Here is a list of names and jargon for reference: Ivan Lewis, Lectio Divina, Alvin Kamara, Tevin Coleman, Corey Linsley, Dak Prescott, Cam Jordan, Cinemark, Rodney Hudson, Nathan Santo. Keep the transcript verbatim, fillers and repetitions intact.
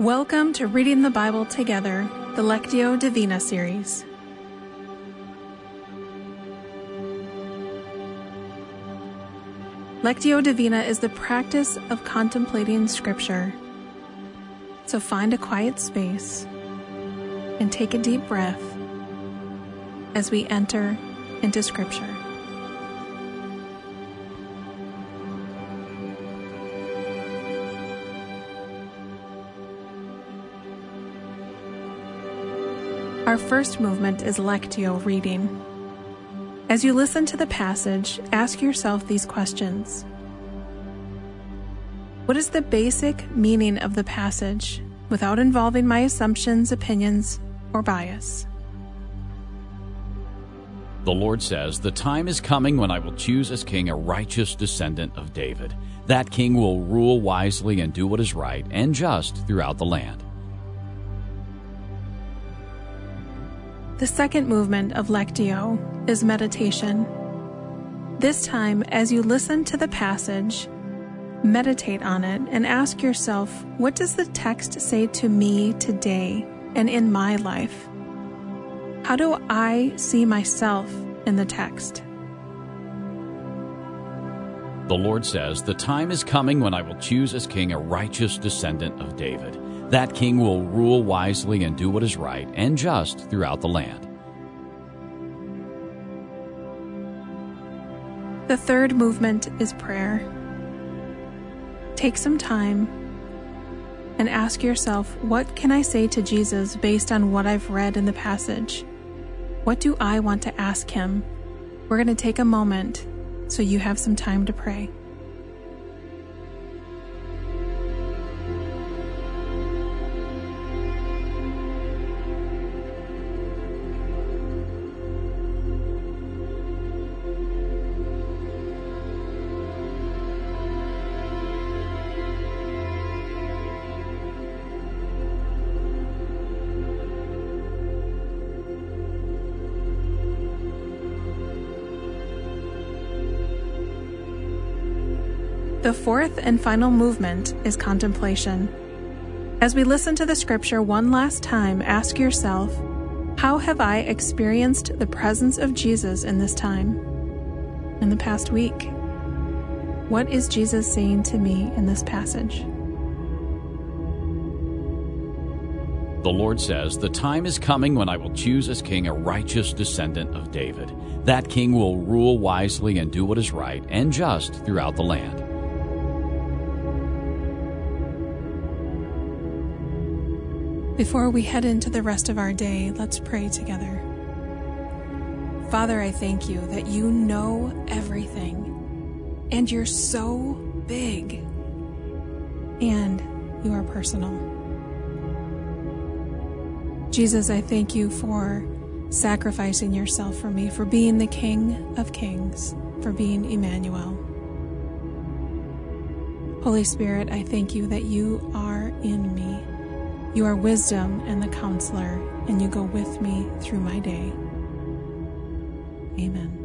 Welcome to Reading the Bible Together, the Lectio Divina series. Lectio Divina is the practice of contemplating Scripture. So find a quiet space and take a deep breath as we enter into Scripture. Our first movement is Lectio reading. As you listen to the passage, ask yourself these questions. What is the basic meaning of the passage without involving my assumptions, opinions, or bias? The Lord says, "The time is coming when I will choose as king a righteous descendant of David. That king will rule wisely and do what is right and just throughout the land." The second movement of Lectio is meditation. This time, as you listen to the passage, meditate on it and ask yourself, what does the text say to me today and in my life? How do I see myself in the text? The Lord says, "The time is coming when I will choose as king a righteous descendant of David. That king will rule wisely and do what is right and just throughout the land." The third movement is prayer. Take some time and ask yourself, what can I say to Jesus based on what I've read in the passage? What do I want to ask him? We're going to take a moment so you have some time to pray. The fourth and final movement is contemplation. As we listen to the scripture one last time, ask yourself, how have I experienced the presence of Jesus in this time, in the past week? What is Jesus saying to me in this passage? The Lord says, "The time is coming when I will choose as king a righteous descendant of David. That king will rule wisely and do what is right and just throughout the land." Before we head into the rest of our day, let's pray together. Father, I thank you that you know everything, and you're so big, and you are personal. Jesus, I thank you for sacrificing yourself for me, for being the King of Kings, for being Emmanuel. Holy Spirit, I thank you that you are in me. You are wisdom and the counselor, and you go with me through my day. Amen.